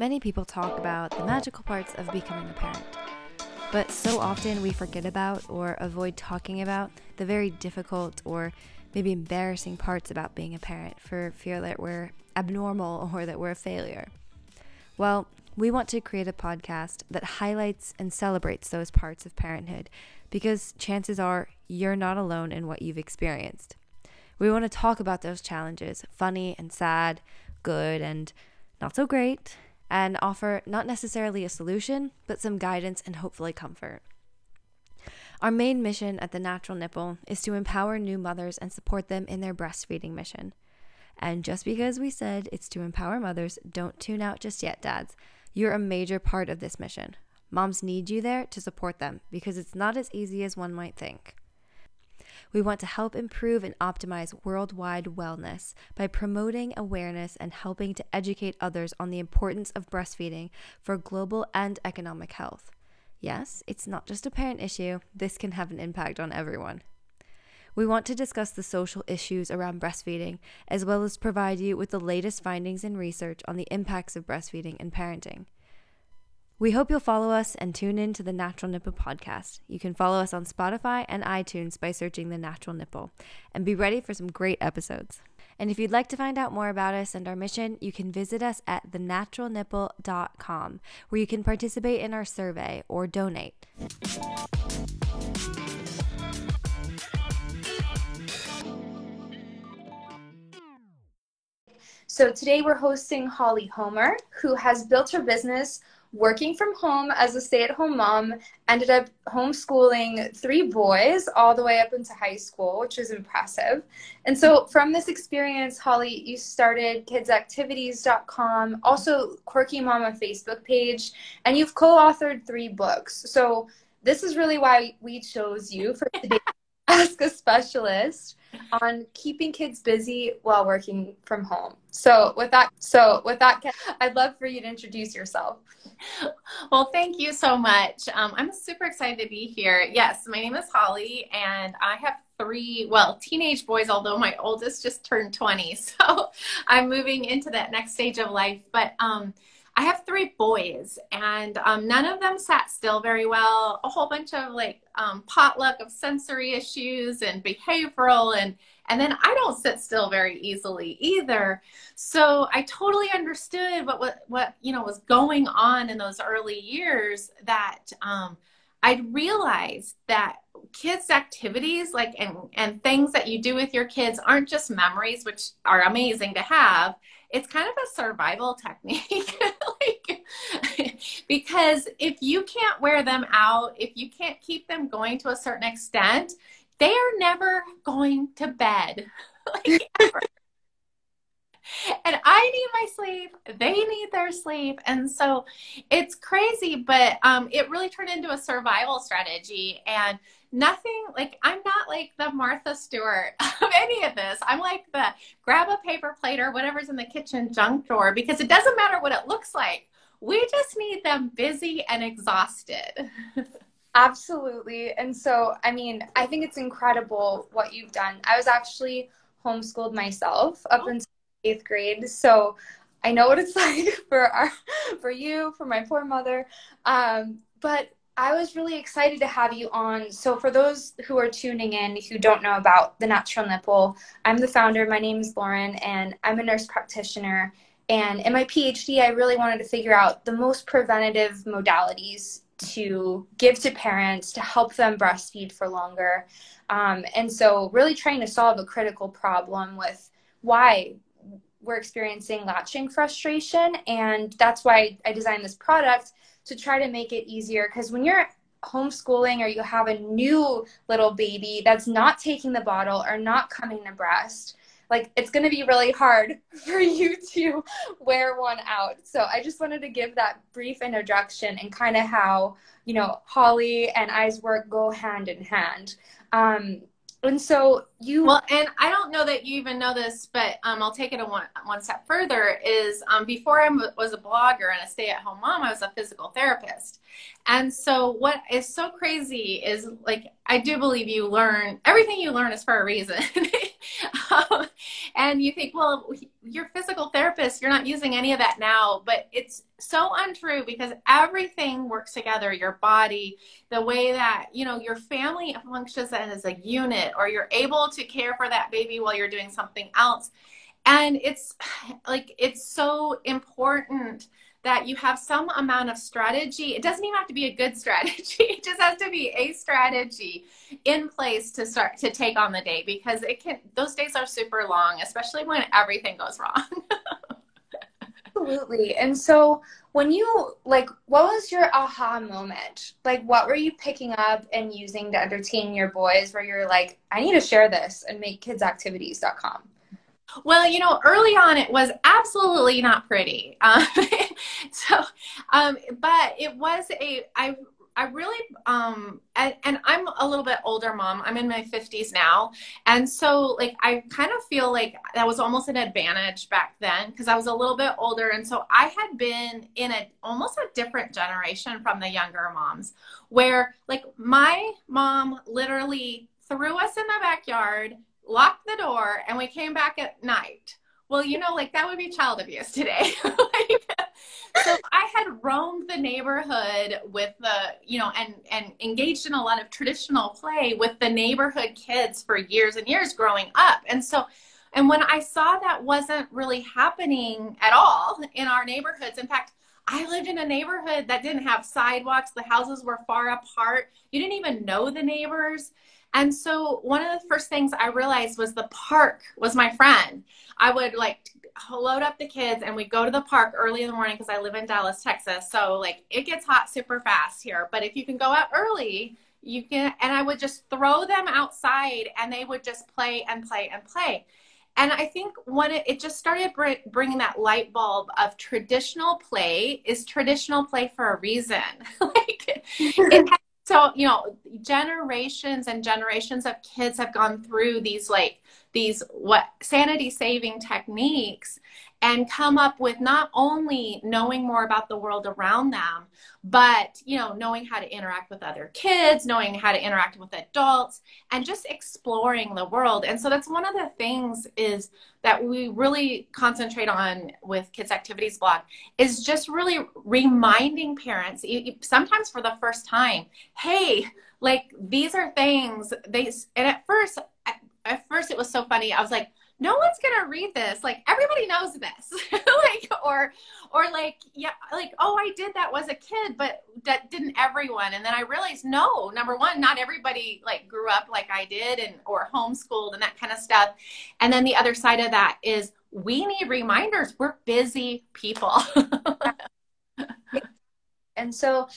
Many people talk about the magical parts of becoming a parent, but so often we forget about or avoid talking about the very difficult or maybe embarrassing parts about being a parent for fear that we're abnormal or that we're a failure. Well, we want to create a podcast that highlights and celebrates those parts of parenthood because chances are you're not alone in what you've experienced. We want to talk about those challenges, funny and sad, good and not so great, and offer not necessarily a solution, but some guidance and hopefully comfort. Our main mission at The Natural Nipple is to empower new mothers and support them in their breastfeeding mission. And just because we said it's to empower mothers, don't tune out just yet, dads. You're a major part of this mission. Moms need you there to support them because it's not as easy as one might think. We want to help improve and optimize worldwide wellness by promoting awareness and helping to educate others on the importance of breastfeeding for global and economic health. Yes, it's not just a parent issue. This can have an impact on everyone. We want to discuss the social issues around breastfeeding, as well as provide you with the latest findings and research on the impacts of breastfeeding and parenting. We hope you'll follow us and tune in to The Natural Nipple Podcast. You can follow us on Spotify and iTunes by searching The Natural Nipple, and be ready for some great episodes. And if you'd like to find out more about us and our mission, you can visit us at thenaturalnipple.com, where you can participate in our survey or donate. So today we're hosting Holly Homer, who has built her business working from home as a stay-at-home mom, ended up homeschooling 3 boys all the way up into high school, which is impressive. And so from this experience, Holly, you started kidsactivities.com, also Quirky Mama Facebook page, and you've co-authored 3 books. So this is really why we chose you for today. Ask a specialist on keeping kids busy while working from home. So with that, I'd love for you to introduce yourself. Well, thank you so much. I'm super excited to be here. Yes, my name is Holly, and I have 3, well, teenage boys, although my oldest just turned 20. So I'm moving into that next stage of life. But I have 3 boys, and none of them sat still very well. A whole bunch of potluck of sensory issues and behavioral, and then I don't sit still very easily either. So I totally understood what was going on in those early years, that I realized that kids' activities and things that you do with your kids aren't just memories, which are amazing to have. It's kind of a survival technique because if you can't wear them out, if you can't keep them going to a certain extent, they are never going to bed. Ever. And I need my sleep, they need their sleep. And so it's crazy, but it really turned into a survival strategy. And nothing, I'm not the Martha Stewart of any of this. I'm the grab a paper plate or whatever's in the kitchen junk drawer, because it doesn't matter what it looks like. We just need them busy and exhausted. Absolutely. And so, I think it's incredible what you've done. I was actually homeschooled myself up until 8th grade, so I know what it's like for my poor mother. But I was really excited to have you on. So for those who are tuning in who don't know about The Natural Nipple, I'm the founder. My name is Lauren, and I'm a nurse practitioner. And in my PhD, I really wanted to figure out the most preventative modalities to give to parents to help them breastfeed for longer. And so really trying to solve a critical problem with why we're experiencing latching frustration. And that's why I designed this product, to try to make it easier, because when you're homeschooling or you have a new little baby that's not taking the bottle or not coming to breast, it's going to be really hard for you to wear one out. So I just wanted to give that brief introduction and kind of how, Holly and I's work go hand in hand. And so you... Well, and I don't know that you even know this, but I'll take it one step further, is before I was a blogger and a stay-at-home mom, I was a physical therapist. And so what is so crazy is, I do believe you learn, everything you learn is for a reason. And you think, well, your physical therapist, you're not using any of that now. But it's so untrue, because everything works together. Your body, the way that, you know, your family functions as a unit, or you're able to care for that baby while you're doing something else. And it's like, it's so important that you have some amount of strategy. It doesn't even have to be a good strategy. It just has to be a strategy in place to start to take on the day, because it can, those days are super long, especially when everything goes wrong. Absolutely. And so when you, like, what was your aha moment? Like, what were you picking up and using to entertain your boys where you're like, I need to share this and make kidsactivities.com? Well, you know, early on, it was absolutely not pretty. But it was I really, and I'm a little bit older mom. I'm in my 50s now. And so, like, I kind of feel like that was almost an advantage back then, because I was a little bit older. And so I had been in almost a different generation from the younger moms, where, like, my mom literally threw us in the backyard, locked the door, and we came back at night. Well, you know, like, that would be child abuse today. So I had roamed the neighborhood with the, you know, and engaged in a lot of traditional play with the neighborhood kids for years and years growing up. And so, and when I saw that wasn't really happening at all in our neighborhoods, in fact, I lived in a neighborhood that didn't have sidewalks. The houses were far apart. You didn't even know the neighbors. And so one of the first things I realized was the park was my friend. I would, like, load up the kids and we'd go to the park early in the morning, because I live in Dallas, Texas. So, like, it gets hot super fast here. But if you can go out early, you can. And I would just throw them outside and they would just play and play and play. And I think when it just started bringing that light bulb of traditional play is traditional play for a reason. Like, it has. So, you know, generations and generations of kids have gone through these, like, these what sanity saving techniques, and come up with not only knowing more about the world around them, but, you know, knowing how to interact with other kids, knowing how to interact with adults, and just exploring the world. And so that's one of the things is that we really concentrate on with Kids Activities Blog, is just really reminding parents, sometimes for the first time, hey, like, these are things and at first it was so funny. I was like, no one's going to read this. Like, everybody knows this. Like, or like, yeah, like, oh, I did that was a kid, but that didn't everyone. And then I realized, no, number one, not everybody, like, grew up like I did, and, or homeschooled and that kind of stuff. And then the other side of that is we need reminders. We're busy people. And so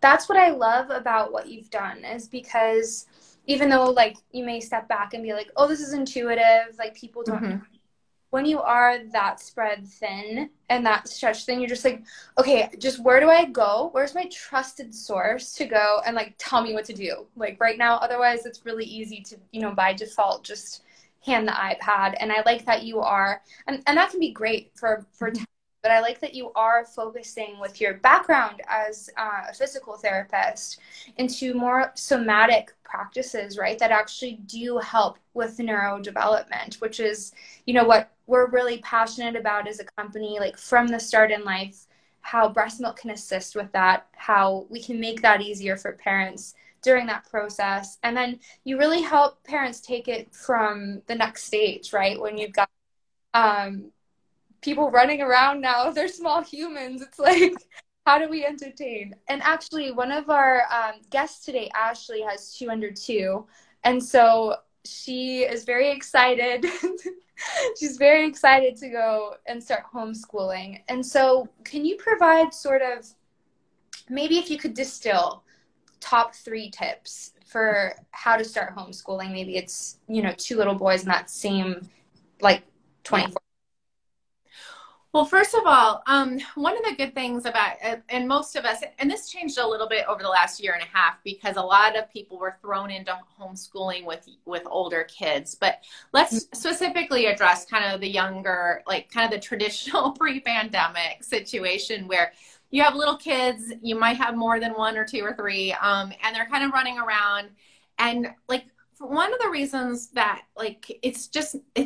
that's what I love about what you've done, is because even though, like, you may step back and be like, oh, this is intuitive, like, people don't, mm-hmm. When you are that spread thin and that stretched thin, you're just like, okay, just where do I go? Where's my trusted source to go and, like, tell me what to do? Like, right now, otherwise it's really easy to, you know, by default, just hand the iPad. And I like that you are, and that can be great for mm-hmm. time, but I like that you are focusing with your background as a physical therapist into more somatic practices, right, that actually do help with neurodevelopment, which is, you know, what we're really passionate about as a company, like, from the start in life, how breast milk can assist with that, how we can make that easier for parents during that process. And then you really help parents take it from the next stage, right, when you've got people running around now, they're small humans. It's like, how do we entertain? And actually, one of our guests today, Ashley, has 2 under 2. And so she is very excited. She's very excited to go and start homeschooling. And so can you provide sort of, maybe if you could distill top 3 tips for how to start homeschooling, maybe it's, you know, 2 little boys in that same, like, 24. Well, first of all, one of the good things about, and most of us, and this changed a little bit over the last year and a half, because a lot of people were thrown into homeschooling with older kids. But let's specifically address kind of the younger, like, kind of the traditional pre-pandemic situation where you have little kids, you might have more than 1 or 2 or 3, and they're kind of running around, and, like, one of the reasons that, like, it's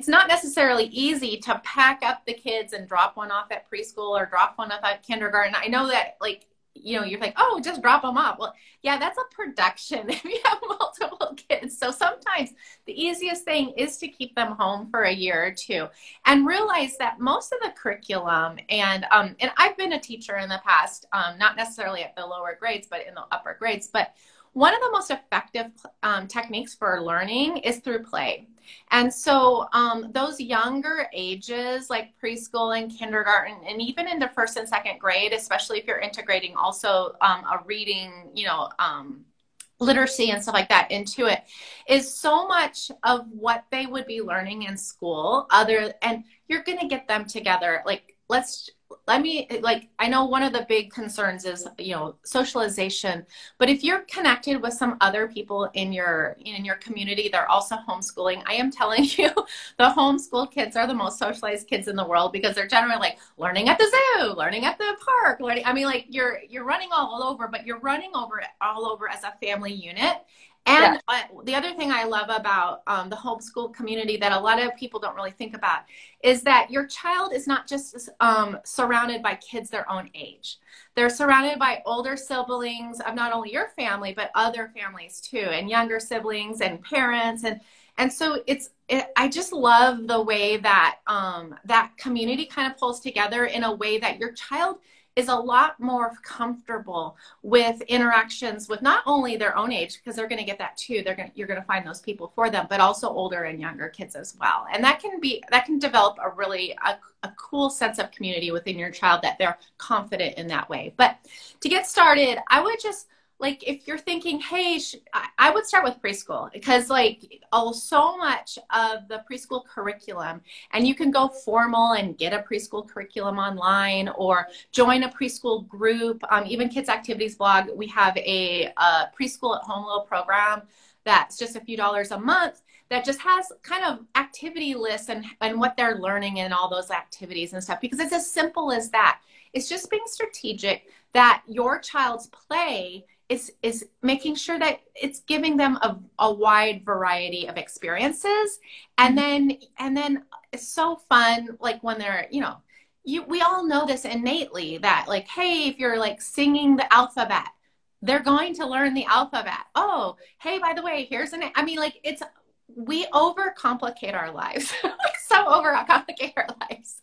not necessarily easy to pack up the kids and drop one off at preschool or drop one off at kindergarten. I know that, like, you know, you're like, oh, just drop them off. Well, yeah, that's a production if you have multiple kids. So sometimes the easiest thing is to keep them home for a year or two and realize that most of the curriculum, and I've been a teacher in the past, not necessarily at the lower grades, but in the upper grades, but one of the most effective techniques for learning is through play. And so those younger ages, like preschool and kindergarten, and even into first and second grade, especially if you're integrating also a reading, you know, literacy and stuff like that into it, is so much of what they would be learning in school. And you're going to get them together. Like, I know one of the big concerns is, you know, socialization, but if you're connected with some other people in your community, they're also homeschooling. I am telling you, the homeschool kids are the most socialized kids in the world, because they're generally like learning at the zoo, learning at the park, learning. I mean, like you're running all over, but you're running all over as a family unit. And yeah. The other thing I love about the homeschool community that a lot of people don't really think about is that your child is not just surrounded by kids their own age. They're surrounded by older siblings of not only your family, but other families too, and younger siblings and parents. And so I just love the way that that community kind of pulls together in a way that your child is a lot more comfortable with interactions with not only their own age, because they're going to get that too. You're going to find those people for them, but also older and younger kids as well. And that can develop a really a cool sense of community within your child, that they're confident in that way. But to get started, I would just, like, if you're thinking, hey, I would start with preschool, because, like, so much of the preschool curriculum, and you can go formal and get a preschool curriculum online or join a preschool group. Even Kids Activities blog, we have a preschool at home little program that's just a few dollars a month that just has kind of activity lists and what they're learning and all those activities and stuff, because it's as simple as that. It's just being strategic that your child's play is making sure that it's giving them a wide variety of experiences. And then it's so fun, like, when they're, you know, we all know this innately, that, like, hey, if you're, like, singing the alphabet, they're going to learn the alphabet. Oh, hey, by the way, I mean, like, we overcomplicate our lives. We so overcomplicate our lives.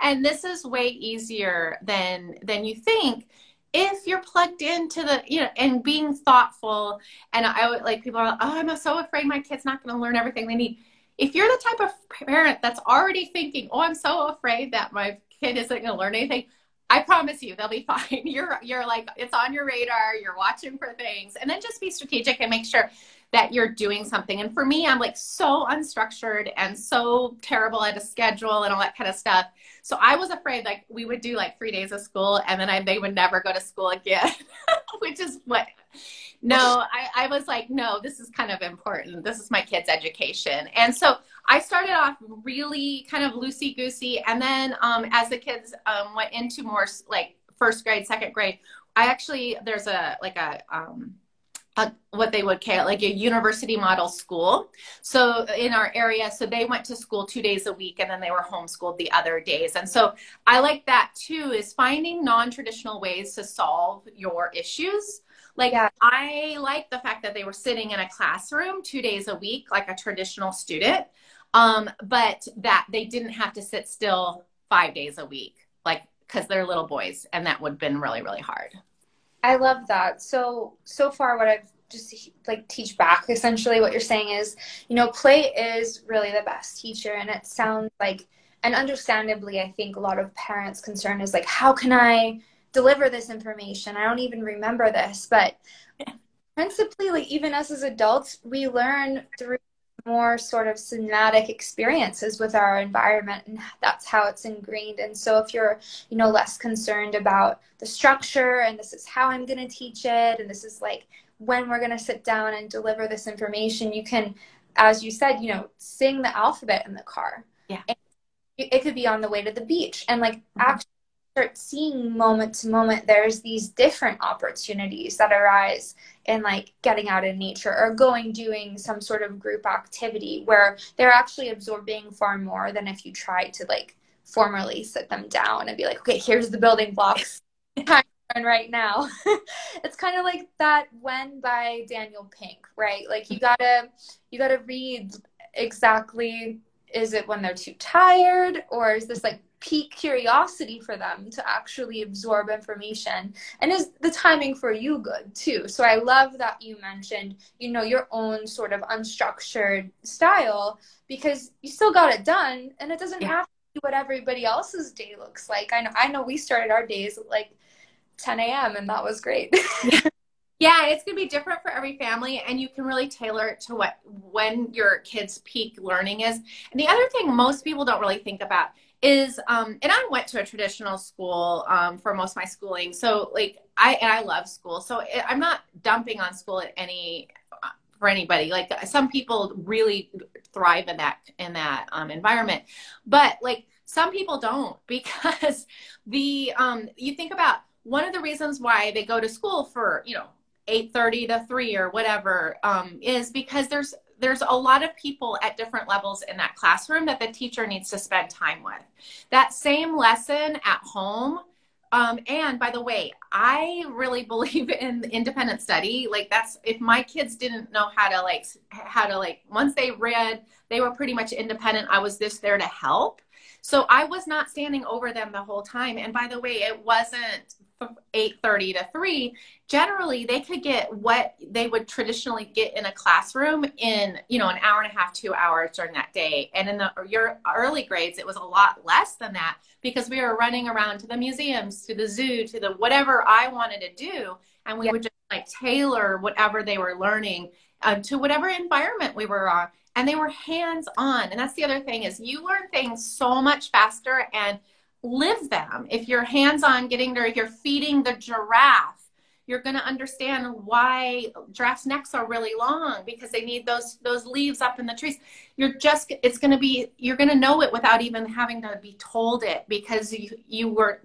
And this is way easier than you think, if you're plugged into the, you know, and being thoughtful. And I would, like, people are like, oh, I'm so afraid my kid's not going to learn everything they need. If you're the type of parent that's already thinking, oh, I'm so afraid that my kid isn't going to learn anything, I promise you, they'll be fine. You're like, it's on your radar. You're watching for things. And then just be strategic and make sure that you're doing something. And for me, I'm, like, so unstructured and so terrible at a schedule and all that kind of stuff. So I was afraid, like, we would do, like, 3 days of school, and then they would never go to school again, which is what, no, I was like, no, this is kind of important. This is my kid's education. And so I started off really kind of loosey-goosey. And then as the kids went into more, like, first grade, second grade, there's what they would call, like, a university model school. So in our area, so they went to school 2 days a week, and then they were homeschooled the other days. And so I like that too, is finding non-traditional ways to solve your issues. Like, yeah. I like the fact that they were sitting in a classroom 2 days a week, like a traditional student, but that they didn't have to sit still 5 days a week, like, 'cause they're little boys, and that would have been really, really hard. I love that. So far what I've just, like, teach back, essentially what you're saying is, you know, play is really the best teacher. And it sounds like, and understandably, I think a lot of parents' concern is, like, how can I deliver this information? I don't even remember this, but principally, like, even us as adults, we learn through more sort of somatic experiences with our environment, and that's how it's ingrained. And so if you're, you know, less concerned about the structure and this is how I'm going to teach it, and this is, like, when we're going to sit down and deliver this information, you can, as you said, you know, sing the alphabet in the car. Yeah. And it could be on the way to the beach, and, like, actually start seeing moment to moment, there's these different opportunities that arise in like getting out in nature or doing some sort of group activity where they're actually absorbing far more than if you try to like formally sit them down and be like, okay, here's the building blocks. And right now it's kind of like that When by Daniel Pink, right? Like you gotta read exactly, is it when they're too tired, or is this like peak curiosity for them to actually absorb information, and is the timing for you good too? So I love that you mentioned, you know, your own sort of unstructured style, because you still got it done, and it doesn't have to be what everybody else's day looks like. I know we started our days like 10 a.m. and that was great. Yeah, it's gonna be different for every family, and you can really tailor it to when your kids' peak learning is. And the other thing most people don't really think about is, and I went to a traditional school for most of my schooling, so like I love school, so I'm not dumping on school at any for anybody. Like some people really thrive in that environment, but like some people don't, because the you think about one of the reasons why they go to school for, you know, 8:30 to 3 or whatever is because there's a lot of people at different levels in that classroom that the teacher needs to spend time with. That same lesson at home. And by the way, I really believe in independent study. Like that's, if my kids didn't know how to once they read, they were pretty much independent. I was just there to help. So I was not standing over them the whole time. And by the way, it wasn't 8:30 to 3. Generally, they could get what they would traditionally get in a classroom in, you know, an hour and a half, 2 hours during that day. And in your early grades, it was a lot less than that, because we were running around to the museums, to the zoo, to the whatever I wanted to do. And we would just like tailor whatever they were learning to whatever environment we were on. And they were hands-on. And that's the other thing, is you learn things so much faster and live them. If you're hands-on, if you're feeding the giraffe, you're going to understand why giraffes' necks are really long, because they need those leaves up in the trees. You're going to know it without even having to be told it, because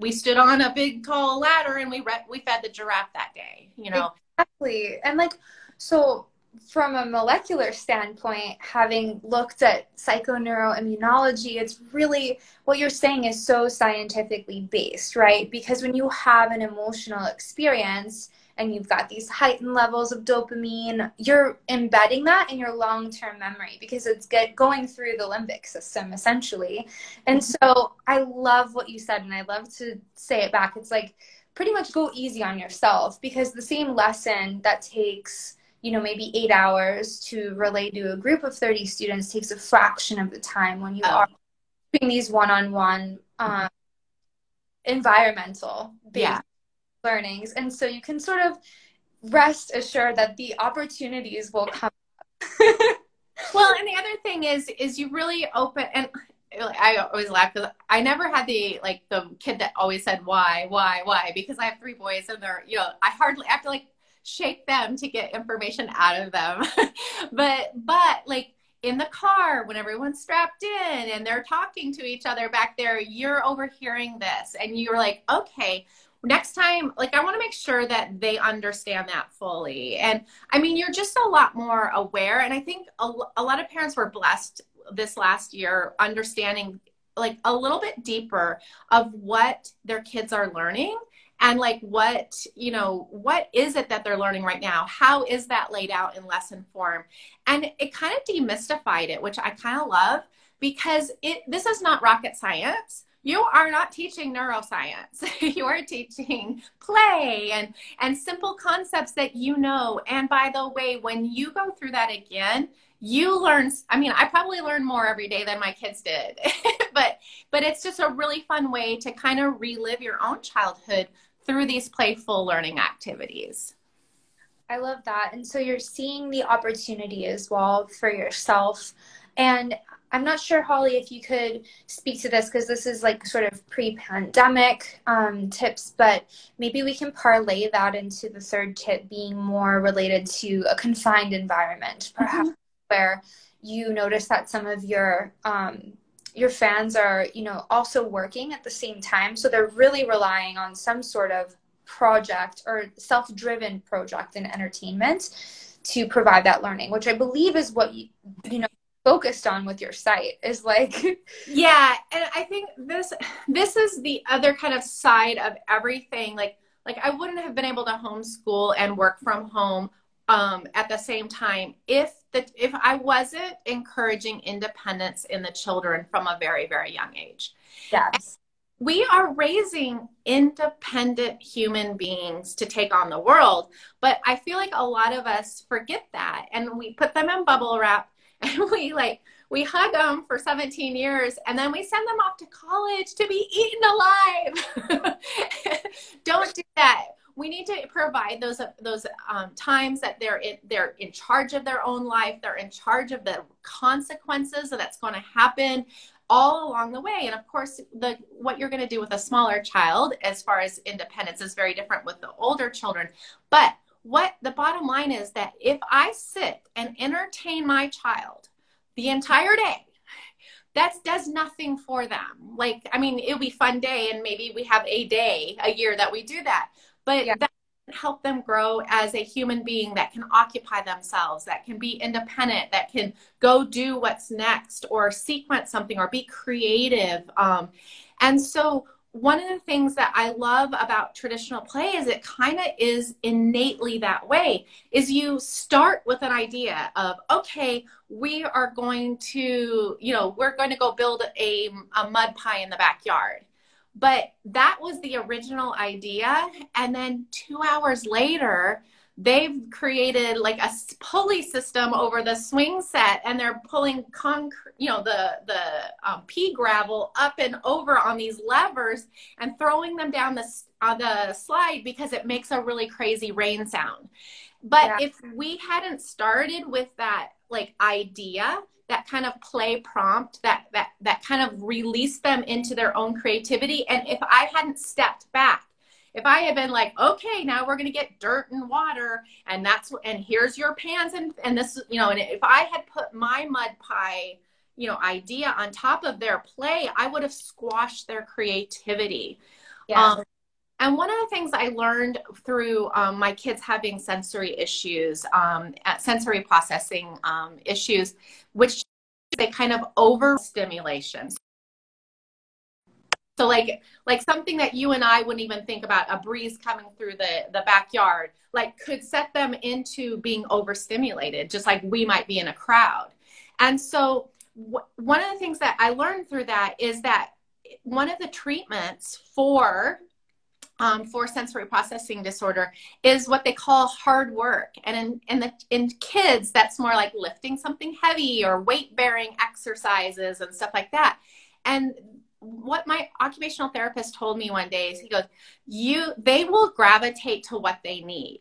we stood on a big tall ladder and we fed the giraffe that day, you know. Exactly. And like, so from a molecular standpoint, having looked at psychoneuroimmunology, it's really, what you're saying is so scientifically based, right? Because when you have an emotional experience and you've got these heightened levels of dopamine, you're embedding that in your long-term memory, because it's going through the limbic system essentially. And so I love what you said, and I love to say it back. It's like, pretty much go easy on yourself, because the same lesson that takes, you know, maybe 8 hours to relay to a group of 30 students takes a fraction of the time when you are doing these one-on-one environmental based learnings. And so you can sort of rest assured that the opportunities will come up. Well, and the other thing is you really open, and I always laugh because I never had the kid that always said why, because I have 3 boys, and they're, you know, I have to like shake them to get information out of them. but like in the car, when everyone's strapped in and they're talking to each other back there, you're overhearing this and you're like, okay, next time, like I want to make sure that they understand that fully. And I mean, you're just a lot more aware. And I think a lot of parents were blessed this last year, understanding like a little bit deeper of what their kids are learning. And like what is it that they're learning right now? How is that laid out in lesson form? And it kind of demystified it, which I kind of love, because this is not rocket science. You are not teaching neuroscience. You are teaching play and simple concepts that you know. And by the way, when you go through that again, you learn, I mean, I probably learn more every day than my kids did, but it's just a really fun way to kind of relive your own childhood through these playful learning activities. I love that. And so you're seeing the opportunity as well for yourself. And I'm not sure, Holly, if you could speak to this, because this is like sort of pre-pandemic tips, but maybe we can parlay that into the third tip being more related to a confined environment, perhaps, where you notice that some of your your fans are, you know, also working at the same time. So they're really relying on some sort of project or self-driven project and entertainment to provide that learning, which I believe is what you, you know, focused on with your site is like. Yeah. And I think this is the other kind of side of everything. Like I wouldn't have been able to homeschool and work from home at the same time if I wasn't encouraging independence in the children from a very, very young age. Yes. And we are raising independent human beings to take on the world, but I feel like a lot of us forget that, and we put them in bubble wrap and we hug them for 17 years and then we send them off to college to be eaten alive. Don't do that. We need to provide those times that they're in charge of their own life. They're in charge of the consequences that's going to happen all along the way. And of course, what you're going to do with a smaller child as far as independence is very different with the older children. But what the bottom line is that if I sit and entertain my child the entire day, that does nothing for them. Like, I mean, it'll be a fun day and maybe we have a day a year that we do that. But yeah, that can help them grow as a human being that can occupy themselves, that can be independent, that can go do what's next or sequence something or be creative. And so one of the things that I love about traditional play is it kind of is innately that way, is you start with an idea of, okay, we are going to, you know, we're going to go build a mud pie in the backyard. But that was the original idea. And then 2 hours later, they've created like a pulley system over the swing set, and they're pulling concrete, you know, the pea gravel up and over on these levers and throwing them down the slide because it makes a really crazy rain sound. But yeah, if we hadn't started with that like idea, that kind of play prompt, that kind of released them into their own creativity. And if I hadn't stepped back, if I had been like, okay, now we're going to get dirt and water, and here's your pans, and this, you know, and if I had put my mud pie, you know, idea on top of their play, I would have squashed their creativity. Yeah. And one of the things I learned through my kids having sensory issues, sensory processing issues, which they kind of overstimulation. So like something that you and I wouldn't even think about, a breeze coming through the backyard, like could set them into being overstimulated, just like we might be in a crowd. And so one of the things that I learned through that is that one of the treatments for sensory processing disorder is what they call hard work. And in kids, that's more like lifting something heavy or weight bearing exercises and stuff like that. And what my occupational therapist told me one day is he goes, they will gravitate to what they need.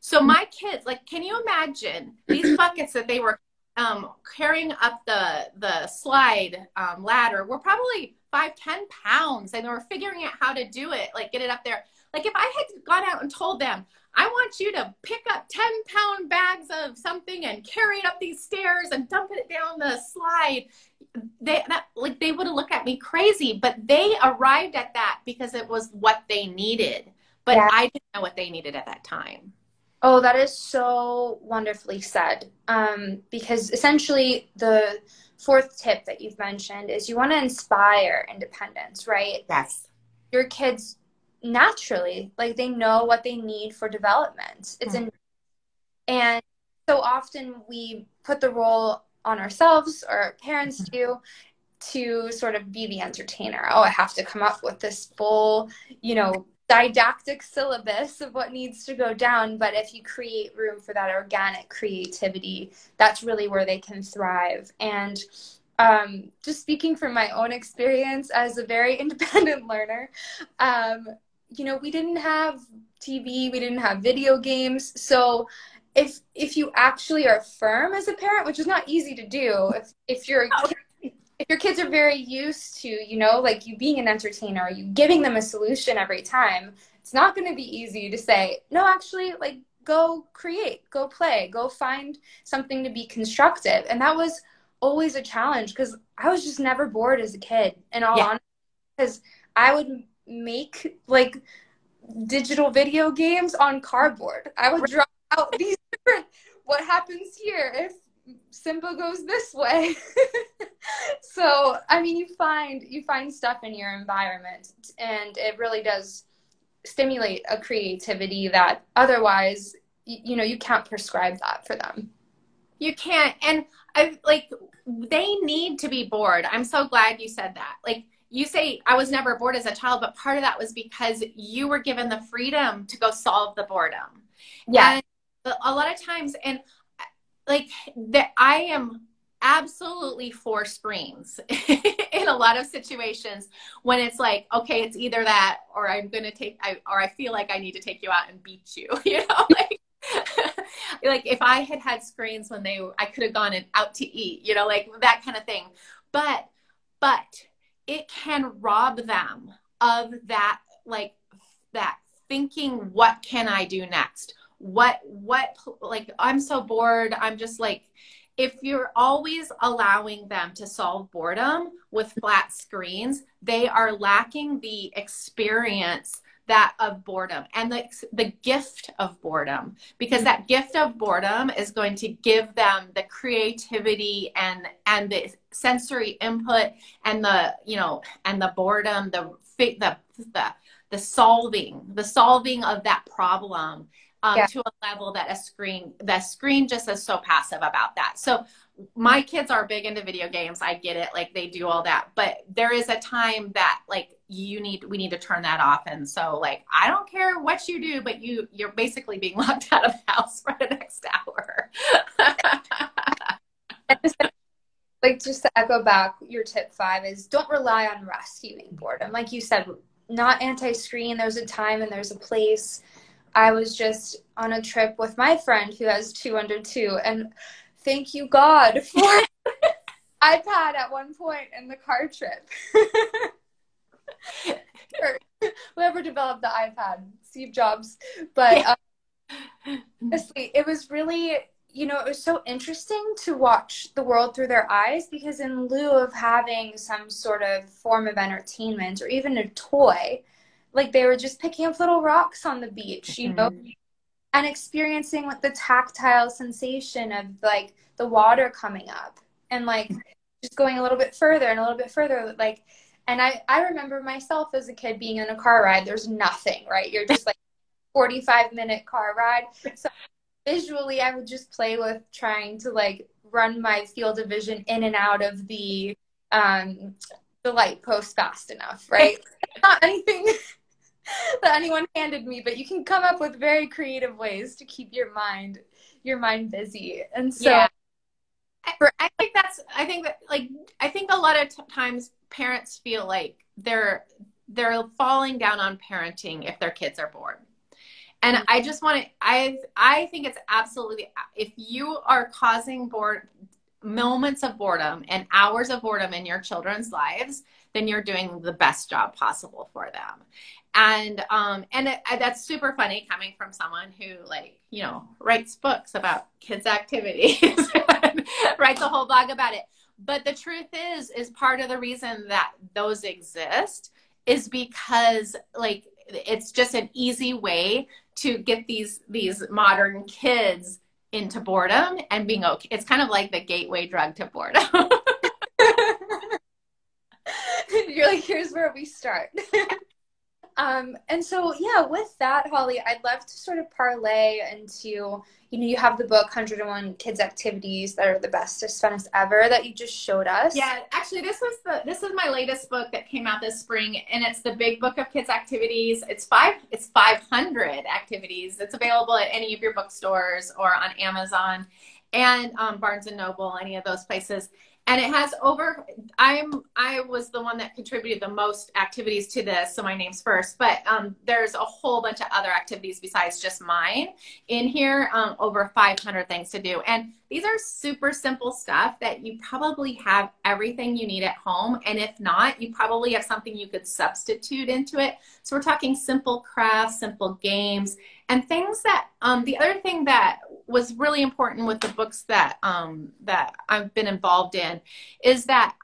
So my kids, like, can you imagine these buckets that they were carrying up the slide ladder were probably 5-10 pounds, and they were figuring out how to do it, like get it up there. Like if I had gone out and told them, I want you to pick up 10-pound bags of something and carry it up these stairs and dump it down the slide, they would have looked at me crazy. But they arrived at that because it was what they needed. But yeah, I didn't know what they needed at that time. Oh, that is so wonderfully said. Because essentially the fourth tip that you've mentioned is you want to inspire independence, right? Yes. Your kids naturally, like they know what they need for development. It's and so often we put the role on ourselves, or our parents do, to sort of be the entertainer. Oh, I have to come up with this full, you know, didactic syllabus of what needs to go down. But if you create room for that organic creativity, that's really where they can thrive. And just speaking from my own experience as a very independent learner, you know, we didn't have TV, we didn't have video games. So if you actually are firm as a parent, which is not easy to do, if your kids are very used to, you know, like you being an entertainer, you giving them a solution every time, it's not going to be easy to say, no, actually, like, go create, go play, go find something to be constructive. And that was always a challenge because I was just never bored as a kid, in all honesty, because I would make like digital video games on cardboard. I would draw out these different, what happens here if Simba goes this way. So, I mean, you find stuff in your environment, and it really does stimulate a creativity that otherwise, you know, you can't prescribe that for them. You can't. And I like, they need to be bored. I'm so glad you said that. Like, you say I was never bored as a child, but part of that was because you were given the freedom to go solve the boredom. Yeah. And a lot of times, and like that, I am absolutely for screens in a lot of situations when it's like, okay, it's either that or I feel like I need to take you out and beat you, you know, like, like if I had screens when I could have gone out to eat, you know, like that kind of thing. But it can rob them of that, like that thinking, what can I do next? What, like, I'm so bored. I'm just like, if you're always allowing them to solve boredom with flat screens, they are lacking the experience that of boredom and the gift of boredom, because that gift of boredom is going to give them the creativity and the sensory input and the, you know, and the boredom, the solving of that problem to a level that the screen just is so passive about that. So my kids are big into video games. I get it. Like they do all that, but there is a time that like, we need to turn that off. And so like, I don't care what you do, but you're basically being locked out of the house for the next hour. Like just to echo back your tip 5 is don't rely on rescuing boredom. Like you said, not anti-screen. There's a time and there's a place. I was just on a trip with my friend who has 2 under 2, and thank you God for iPad at one point in the car trip. Or whoever developed the iPad, Steve Jobs. But honestly, it was really, you know, it was so interesting to watch the world through their eyes, because in lieu of having some sort of form of entertainment or even a toy, like they were just picking up little rocks on the beach, you know, and experiencing with the tactile sensation of like the water coming up and like just going a little bit further and a little bit further. Like, and I remember myself as a kid being in a car ride. There's nothing, right? You're just like 45-minute car ride. So visually, I would just play with trying to like run my field of vision in and out of the light post fast enough, right? Not anything that anyone handed me, but you can come up with very creative ways to keep your mind busy. And so I think a lot of times parents feel like they're falling down on parenting if their kids are bored. And I just want to, I think it's absolutely, if you are causing moments of boredom and hours of boredom in your children's lives, then you're doing the best job possible for them. And that's super funny coming from someone who, like, you know, writes books about kids' activities, writes a whole blog about it. But the truth is part of the reason that those exist is because, like, it's just an easy way to get these modern kids into boredom and being okay. It's kind of like the gateway drug to boredom. You're like, here's where we start. And so, yeah, with that, Holly, I'd love to sort of parlay into, you know, you have the book 101 Kids Activities That Are the Best to Spend Us Ever that you just showed us. Yeah, actually, this is my latest book that came out this spring, and it's the Big Book of Kids Activities. It's 500 activities. It's available at any of your bookstores or on Amazon and Barnes and Noble, any of those places. And it has I was the one that contributed the most activities to this, so my name's first, but there's a whole bunch of other activities besides just mine in here, over 500 things to do. And These are super simple stuff that you probably have everything you need at home. And if not, you probably have something you could substitute into it. So we're talking simple crafts, simple games, and things that, the other thing that was really important with the books that, that I've been involved in is that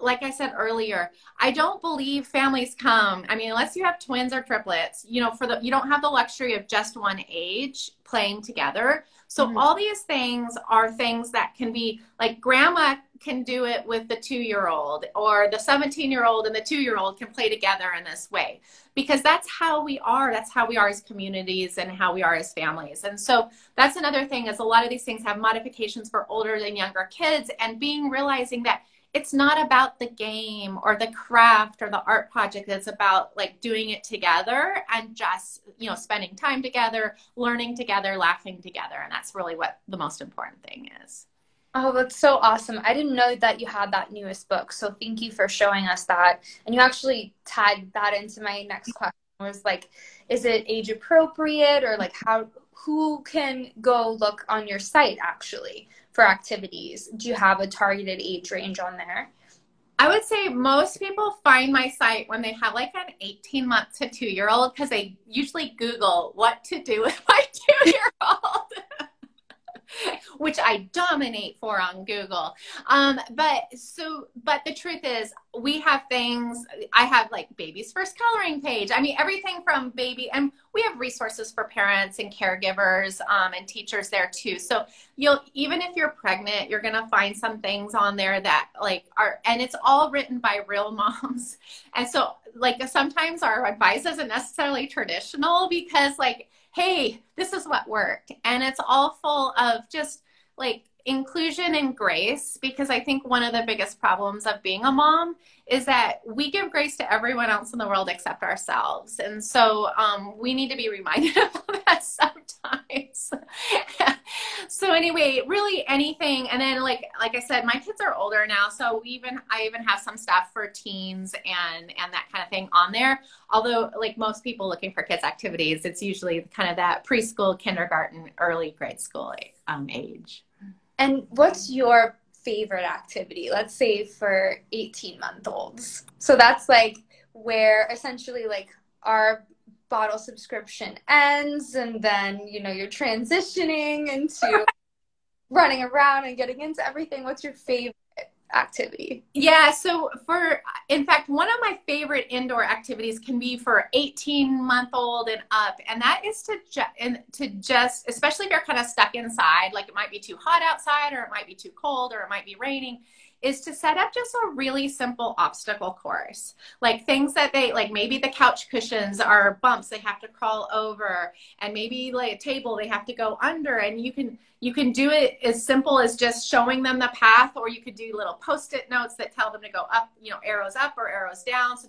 like I said earlier, I don't believe families come. I mean, unless you have twins or triplets, you know, you don't have the luxury of just one age playing together. So mm-hmm. all these things are things that can be like grandma can do it with the 2-year-old, or the 17-year-old and the 2-year-old can play together in this way, because that's how we are. That's how we are as communities and how we are as families. And so that's another thing, is a lot of these things have modifications for older and younger kids, and realizing that it's not about the game or the craft or the art project. It's about like doing it together and just, you know, spending time together, learning together, laughing together. And that's really what the most important thing is. Oh, that's so awesome. I didn't know that you had that newest book. So thank you for showing us that. And you actually tagged that into my next question, was like, is it age appropriate, or like who can go look on your site actually for activities? Do you have a targeted age range on there? I would say most people find my site when they have like an 18-month to 2-year-old, because they usually Google what to do with my 2-year-old, which I dominate for on Google. But the truth is, we have things, I have like baby's first coloring page. I mean, everything from baby, and we have resources for parents and caregivers and teachers there too. So even if you're pregnant, you're going to find some things on there that like and it's all written by real moms. And so like sometimes our advice isn't necessarily traditional, because like, hey, this is what worked. And it's all full of just like inclusion and grace, because I think one of the biggest problems of being a mom is that we give grace to everyone else in the world except ourselves. And so we need to be reminded of that sometimes. So anyway, really anything. And then like I said, my kids are older now, so I even have some stuff for teens and that kind of thing on there. Although like most people looking for kids activities, it's usually kind of that preschool, kindergarten, early grade school age. And what's your favorite activity, let's say for 18-month-olds? So that's like where essentially like our bottle subscription ends, and then, you know, you're transitioning into running around and getting into everything. What's your favorite activity? Yeah, so in fact, one of my favorite indoor activities can be for 18-month-old and up, and that is to just, especially if you're kind of stuck inside, like it might be too hot outside, or it might be too cold, or it might be raining, is to set up just a really simple obstacle course. Like things that like maybe the couch cushions are bumps they have to crawl over, and maybe like a table they have to go under, and you can do it as simple as just showing them the path, or you could do little Post-it notes that tell them to go up, you know, arrows up or arrows down. So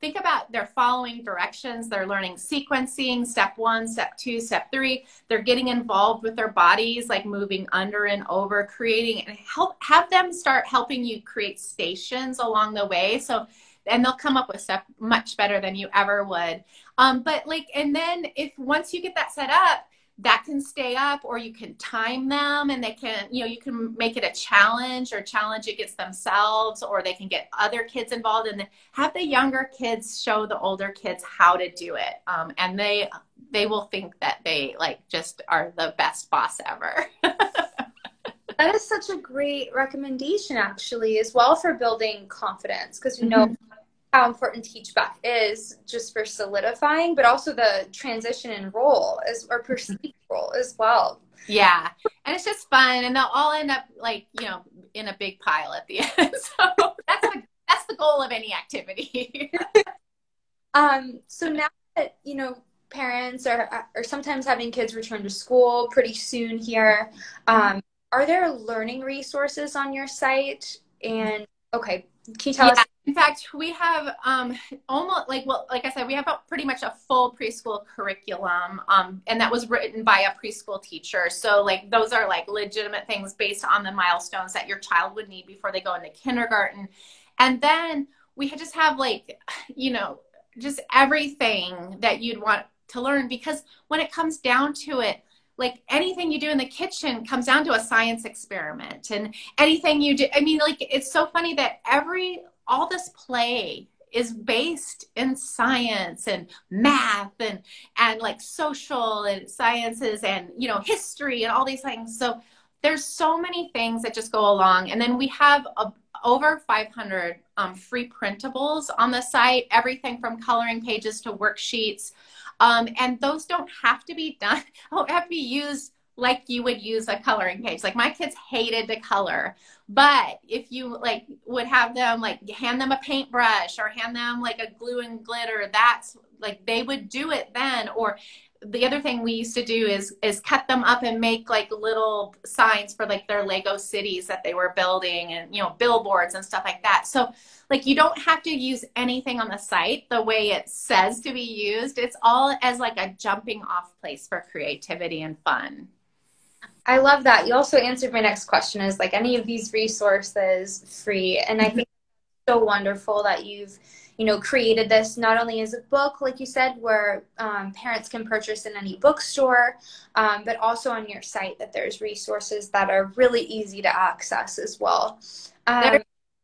think about they're following directions, they're learning sequencing, step 1, step 2, step 3. They're getting involved with their bodies, like moving under and over, creating, and have them start helping you create stations along the way. So, and they'll come up with stuff much better than you ever would. But like, and then once you get that set up, that can stay up, or you can time them, and they can, you know, you can make it a challenge, or challenge it against themselves, or they can get other kids involved, and have the younger kids show the older kids how to do it. And they will think that they like just are the best boss ever. That is such a great recommendation actually, as well, for building confidence, because we know how important Teach Back is just for solidifying, but also the transition and role or perceived role as well. Yeah, and it's just fun, and they'll all end up like, you know, in a big pile at the end. So that's the goal of any activity. So now that, you know, parents are sometimes having kids return to school pretty soon here, are there learning resources on your site? And okay, can you tell us? In fact, we have like I said, we have pretty much a full preschool curriculum, and that was written by a preschool teacher. So like those are like legitimate things based on the milestones that your child would need before they go into kindergarten. And then we just have like, you know, just everything that you'd want to learn, because when it comes down to it, like anything you do in the kitchen comes down to a science experiment, and anything you do, I mean, like, it's so funny that all this play is based in science and math and like social and sciences and, you know, history and all these things. So there's so many things that just go along. And then we have over 500 free printables on the site, everything from coloring pages to worksheets. And those don't have to be done, don't have to be used like you would use a coloring page. Like, my kids hated to color, but if you like would have them like hand them a paintbrush or hand them like a glue and glitter, that's like, they would do it then. Or the other thing we used to do is cut them up and make like little signs for like their Lego cities that they were building, and, you know, billboards and stuff like that. So like, you don't have to use anything on the site the way it says to be used. It's all as like a jumping off place for creativity and fun. I love that. You also answered my next question, is like, any of these resources free? And I think it's so wonderful that you've, you know, created this not only as a book, like you said, where parents can purchase in any bookstore, but also on your site that there's resources that are really easy to access as well.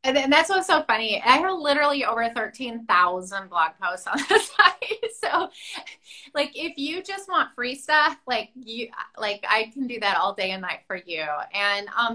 And that's what's so funny. I have literally over 13,000 blog posts on the site. So like, if you just want free stuff, like I can do that all day and night for you.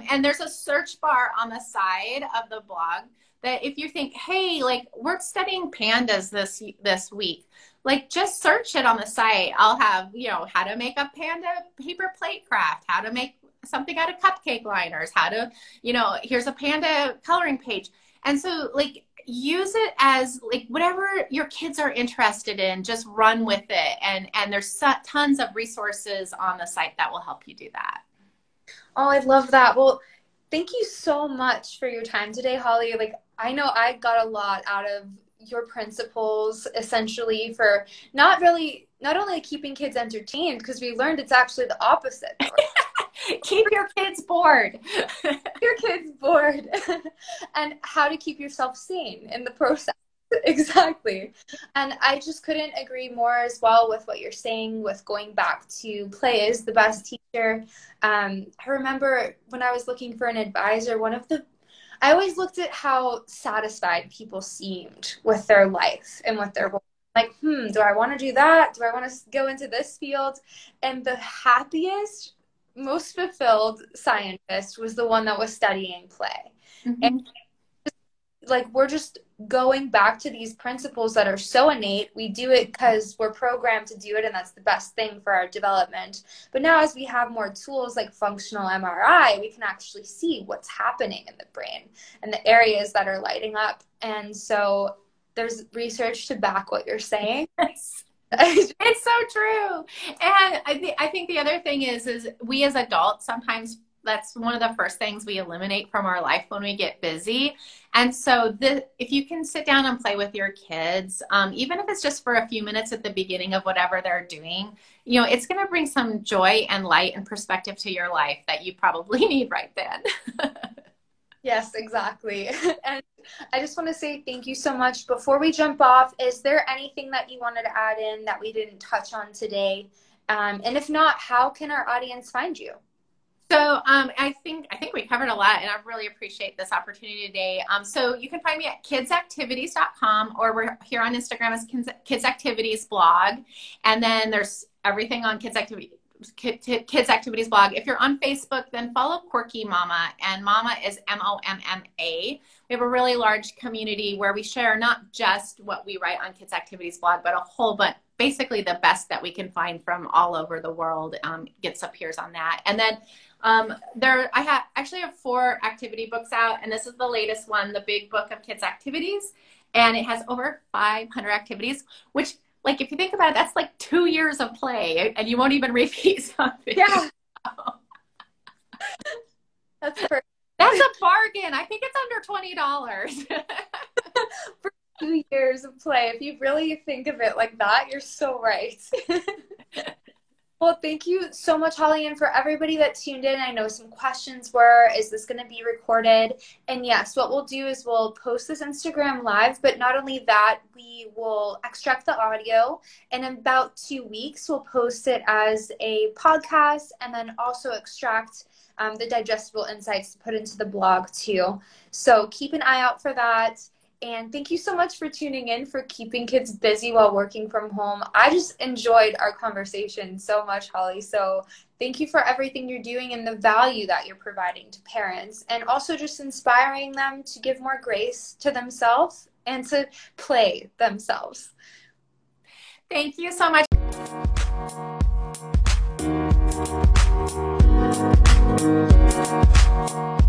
And there's a search bar on the side of the blog that if you think, hey, like, we're studying pandas this week, like, just search it on the site. I'll have, you know, how to make a panda paper plate craft, how to make something out of cupcake liners, how to, you know, here's a panda coloring page. And so like, use it as like whatever your kids are interested in, just run with it. And there's tons of resources on the site that will help you do that. Oh, I love that. Well, thank you so much for your time today, Holly. Like, I know I got a lot out of your principles, essentially, for not only keeping kids entertained, because we learned it's actually the opposite. Keep your kids bored. Your kids bored. And how to keep yourself sane in the process. Exactly. And I just couldn't agree more as well with what you're saying, with going back to play is the best teacher. I remember when I was looking for an advisor, I always looked at how satisfied people seemed with their life and with their work. Like, do I want to do that? Do I want to go into this field? And the happiest, most fulfilled scientist was the one that was studying play. Mm-hmm. And like, we're just going back to these principles that are so innate. We do it because we're programmed to do it, and that's the best thing for our development. But now, as we have more tools like functional MRI, we can actually see what's happening in the brain and the areas that are lighting up. And so there's research to back what you're saying. Yes. It's so true. And I think the other thing is we as adults, sometimes that's one of the first things we eliminate from our life when we get busy. And so if you can sit down and play with your kids, even if it's just for a few minutes at the beginning of whatever they're doing, you know, it's going to bring some joy and light and perspective to your life that you probably need right then. Yes, exactly. And I just want to say thank you so much. Before we jump off, is there anything that you wanted to add in that we didn't touch on today? And if not, how can our audience find you? So I think we covered a lot, and I really appreciate this opportunity today. So you can find me at kidsactivities.com, or we're here on Instagram as Kids Activities Blog. And then there's everything on Kids Activities Blog. If you're on Facebook, then follow Quirky Mama, and Mama is M-O-M-M-A. We have a really large community where we share not just what we write on Kids Activities Blog, but a whole bunch, basically the best that we can find from all over the world gets appears on that. And then I actually have 4 activity books out, and this is the latest one, the Big Book of Kids Activities, and it has over 500 activities, which, like, if you think about it, that's like 2 years of play, and you won't even repeat something. Yeah. That's perfect. That's a bargain. I think it's under $20. For 2 years of play. If you really think of it like that, you're so right. Well, thank you so much, Holly. And for everybody that tuned in, I know some questions were, is this going to be recorded? And yes, what we'll do is we'll post this Instagram live, but not only that, we will extract the audio. And in about 2 weeks, we'll post it as a podcast and then also extract the digestible insights to put into the blog too. So keep an eye out for that. And thank you so much for tuning in, for keeping kids busy while working from home. I just enjoyed our conversation so much, Holly. So thank you for everything you're doing and the value that you're providing to parents, and also just inspiring them to give more grace to themselves and to play themselves. Thank you so much.